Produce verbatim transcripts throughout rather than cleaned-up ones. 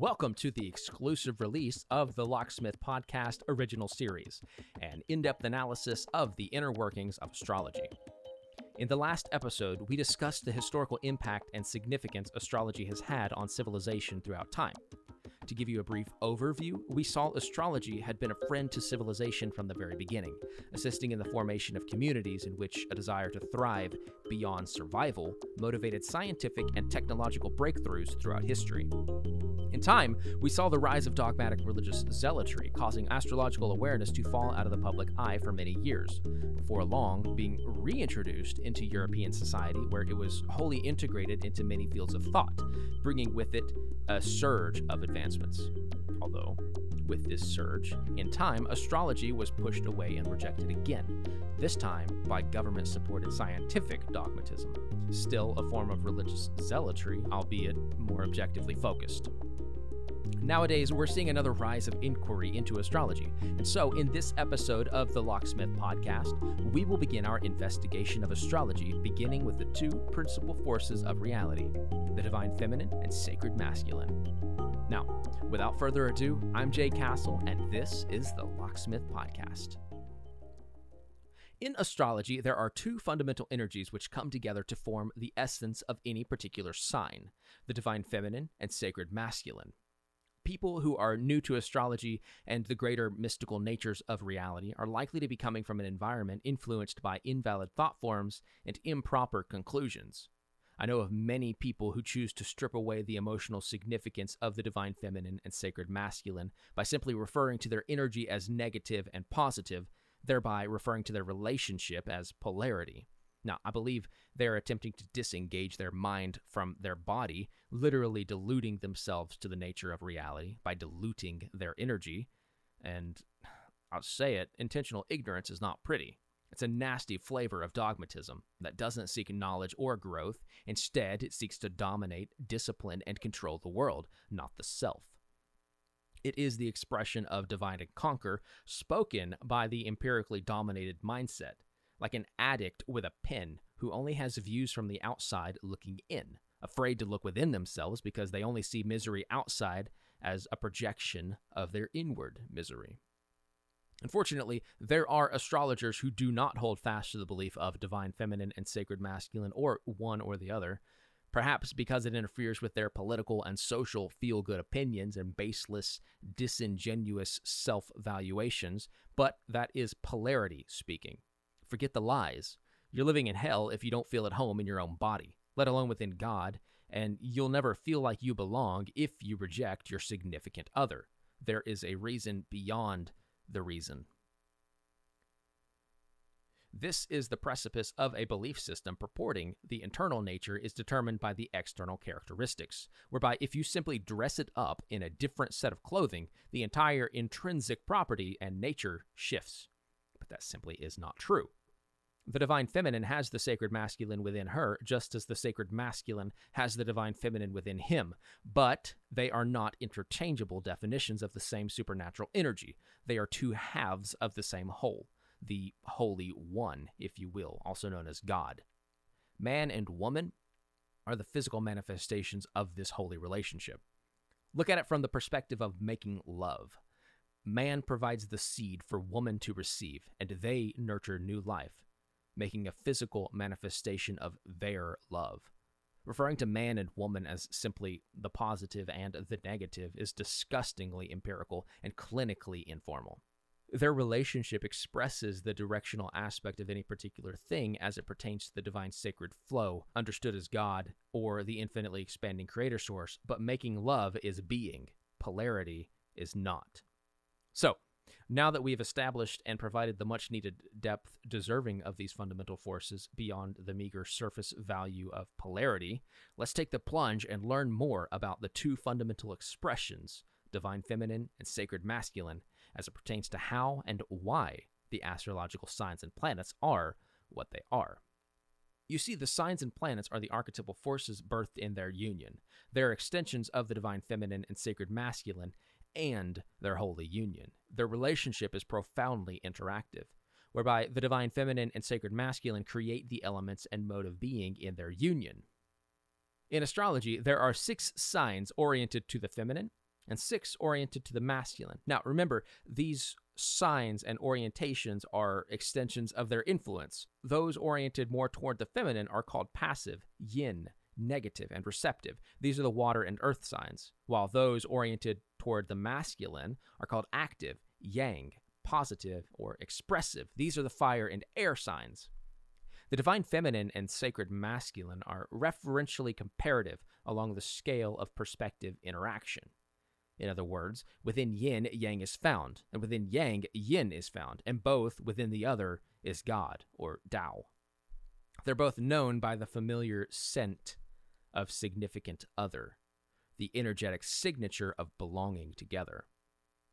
Welcome to the exclusive release of the Locksmith Podcast original series, an in-depth analysis of the inner workings of astrology. In the last episode, we discussed the historical impact and significance astrology has had on civilization throughout time. To give you a brief overview, we saw astrology had been a friend to civilization from the very beginning, assisting in the formation of communities in which a desire to thrive beyond survival motivated scientific and technological breakthroughs throughout history. In time, we saw the rise of dogmatic religious zealotry, causing astrological awareness to fall out of the public eye for many years, before long being reintroduced into European society, where it was wholly integrated into many fields of thought, bringing with it a surge of advancements. Although, with this surge, in time, astrology was pushed away and rejected again, this time by government-supported scientific dogmatism, still a form of religious zealotry, albeit more objectively focused. Nowadays, we're seeing another rise of inquiry into astrology, and so in this episode of the Locksmith Podcast, we will begin our investigation of astrology, beginning with the two principal forces of reality, the divine feminine and sacred masculine. Now, without further ado, I'm Jay Castle, and this is the Locksmith Podcast. In astrology, there are two fundamental energies which come together to form the essence of any particular sign, the divine feminine and sacred masculine. People who are new to astrology and the greater mystical natures of reality are likely to be coming from an environment influenced by invalid thought forms and improper conclusions. I know of many people who choose to strip away the emotional significance of the divine feminine and sacred masculine by simply referring to their energy as negative and positive, thereby referring to their relationship as polarity. Now, I believe they're attempting to disengage their mind from their body, literally deluding themselves to the nature of reality by diluting their energy. And I'll say it, intentional ignorance is not pretty. It's a nasty flavor of dogmatism that doesn't seek knowledge or growth. Instead, it seeks to dominate, discipline, and control the world, not the self. It is the expression of divide and conquer spoken by the empirically dominated mindset, like an addict with a pen who only has views from the outside looking in, afraid to look within themselves because they only see misery outside as a projection of their inward misery. Unfortunately, there are astrologers who do not hold fast to the belief of divine feminine and sacred masculine, or one or the other, perhaps because it interferes with their political and social feel-good opinions and baseless, disingenuous self-valuations, but that is polarity speaking. Forget the lies. You're living in hell if you don't feel at home in your own body, let alone within God, and you'll never feel like you belong if you reject your significant other. There is a reason beyond the reason. This is the precipice of a belief system purporting the internal nature is determined by the external characteristics, whereby if you simply dress it up in a different set of clothing, the entire intrinsic property and nature shifts. But that simply is not true. The divine feminine has the sacred masculine within her, just as the sacred masculine has the divine feminine within him, but they are not interchangeable definitions of the same supernatural energy. They are two halves of the same whole, the Holy One, if you will, also known as God. Man and woman are the physical manifestations of this holy relationship. Look at it from the perspective of making love. Man provides the seed for woman to receive, and they nurture new life, making a physical manifestation of their love. Referring to man and woman as simply the positive and the negative is disgustingly empirical and clinically informal. Their relationship expresses the directional aspect of any particular thing as it pertains to the divine sacred flow, understood as God, or the infinitely expanding creator source, but making love is being. Polarity is not. So, now that we've established and provided the much-needed depth deserving of these fundamental forces beyond the meager surface value of polarity, let's take the plunge and learn more about the two fundamental expressions, divine feminine and sacred masculine, as it pertains to how and why the astrological signs and planets are what they are. You see, the signs and planets are the archetypal forces birthed in their union. They're extensions of the divine feminine and sacred masculine, and their holy union. Their relationship is profoundly interactive, whereby the divine feminine and sacred masculine create the elements and mode of being in their union. In astrology, there are six signs oriented to the feminine and six oriented to the masculine. Now, remember, these signs and orientations are extensions of their influence. Those oriented more toward the feminine are called passive, yin, negative, and receptive. These are the water and earth signs, while those oriented toward the masculine are called active, yang, positive, or expressive. These are the fire and air signs. The divine feminine and sacred masculine are referentially comparative along the scale of perspective interaction. In other words, within yin, yang is found, and within yang, yin is found, and both within the other is God, or Tao. They're both known by the familiar scent of significant other, the energetic signature of belonging together.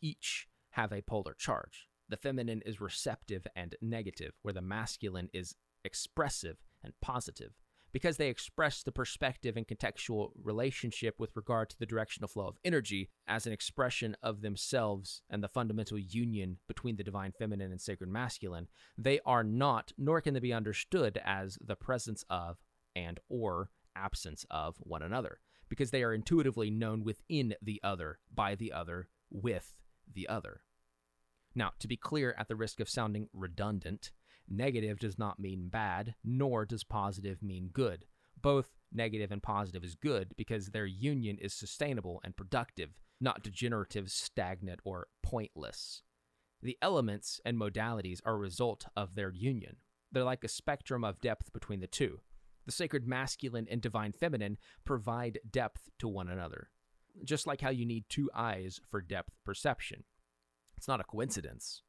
Each have a polar charge. The feminine is receptive and negative, where the masculine is expressive and positive, because they express the perspective and contextual relationship with regard to the directional flow of energy as an expression of themselves and the fundamental union between the divine feminine and sacred masculine. They are not, nor can they be understood as the presence of and or absence of one another, because they are intuitively known within the other, by the other, with the other. Now, to be clear, at the risk of sounding redundant, negative does not mean bad, nor does positive mean good. Both negative and positive is good because their union is sustainable and productive, not degenerative, stagnant, or pointless. The elements and modalities are a result of their union. They're like a spectrum of depth between the two. The sacred masculine and divine feminine provide depth to one another, just like how you need two eyes for depth perception. It's not a coincidence.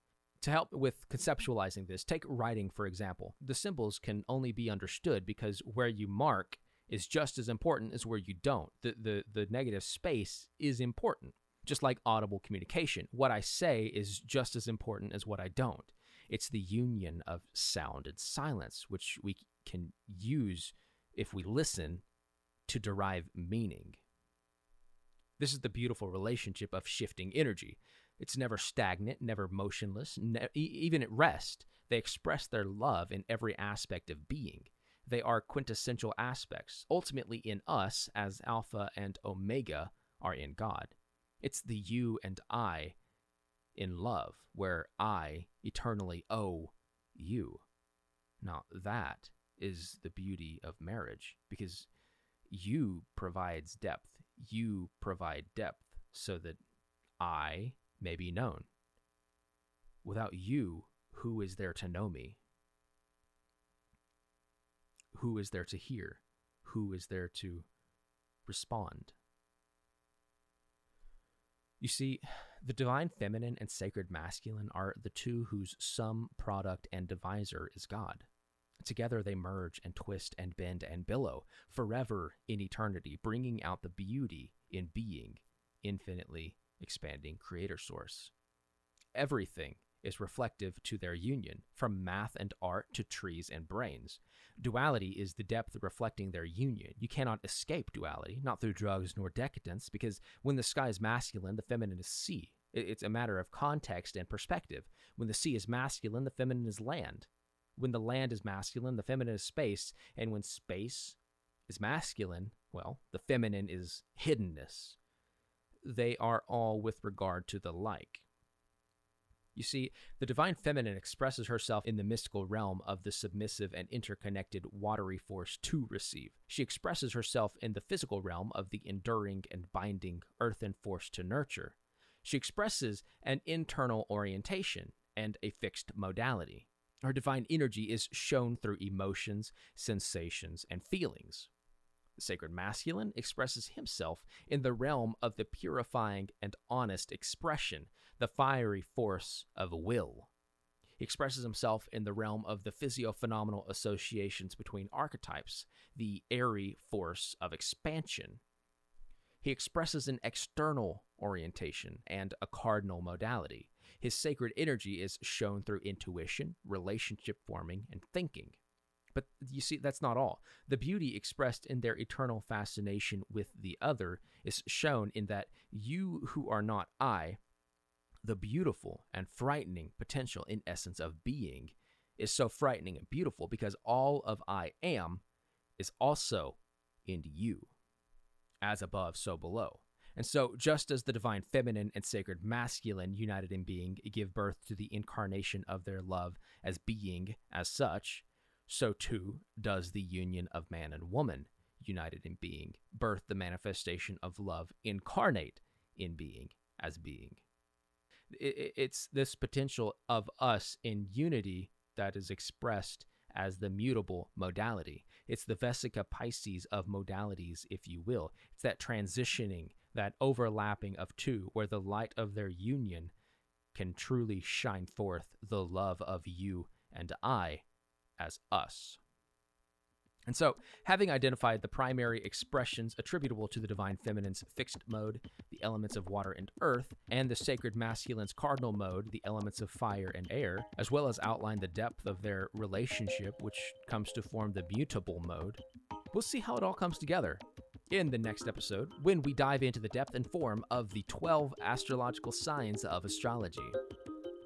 To help with conceptualizing this, take writing, for example. The symbols can only be understood because where you mark is just as important as where you don't. The, the, the negative space is important, just like audible communication. What I say is just as important as what I don't. It's the union of sound and silence, which we can use if we listen to derive meaning. This is the beautiful relationship of shifting energy. It's never stagnant, never motionless, ne- even at rest. They express their love in every aspect of being. They are quintessential aspects, ultimately in us, as Alpha and Omega are in God. It's the you and I in love, where I eternally owe you. Now, that is the beauty of marriage, because you provides depth. You provide depth so that I may be known. Without you, who is there to know me? Who is there to hear? Who is there to respond? You see, the divine feminine and sacred masculine are the two whose sum, product, and divisor is God. Together they merge and twist and bend and billow, forever in eternity, bringing out the beauty in being, infinitely expanding creator source. Everything is reflective to their union, from math and art to trees and brains. Duality is the depth reflecting their union. You cannot escape duality, not through drugs nor decadence, because when the sky is masculine, the feminine is sea. It's a matter of context and perspective. When the sea is masculine, the feminine is land. When the land is masculine, the feminine is space. And when space is masculine, well, the feminine is hiddenness. They are all with regard to the like. You see, the divine feminine expresses herself in the mystical realm of the submissive and interconnected watery force to receive. She expresses herself in the physical realm of the enduring and binding earthen force to nurture. She expresses an internal orientation and a fixed modality. Her divine energy is shown through emotions, sensations, and feelings. The sacred masculine expresses himself in the realm of the purifying and honest expression, the fiery force of will. He expresses himself in the realm of the physiophenomenal associations between archetypes, the airy force of expansion. He expresses an external orientation and a cardinal modality. His sacred energy is shown through intuition, relationship forming, and thinking. But you see, that's not all. The beauty expressed in their eternal fascination with the other is shown in that you who are not I, the beautiful and frightening potential in essence of being, is so frightening and beautiful because all of I am is also in you, as above, so below. And so just as the divine feminine and sacred masculine united in being give birth to the incarnation of their love as being as such, so too does the union of man and woman united in being birth the manifestation of love incarnate in being as being. It's this potential of us in unity that is expressed as the mutable modality. It's the Vesica Pisces of modalities, if you will. It's that transitioning, that overlapping of two, where the light of their union can truly shine forth the love of you and I as us. And so, having identified the primary expressions attributable to the divine feminine's fixed mode, the elements of water and earth, and the sacred masculine's cardinal mode, the elements of fire and air, as well as outline the depth of their relationship, which comes to form the mutable mode, we'll see how it all comes together in the next episode, when we dive into the depth and form of the twelve astrological signs of astrology.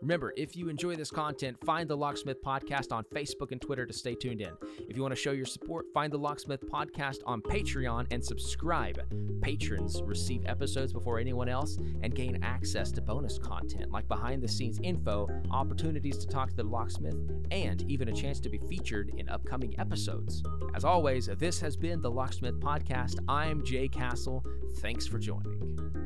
Remember, if you enjoy this content, find The Locksmith Podcast on Facebook and Twitter to stay tuned in. If you want to show your support, find The Locksmith Podcast on Patreon and subscribe. Patrons receive episodes before anyone else and gain access to bonus content like behind-the-scenes info, opportunities to talk to The Locksmith, and even a chance to be featured in upcoming episodes. As always, this has been The Locksmith Podcast. I'm Jay Castle. Thanks for joining.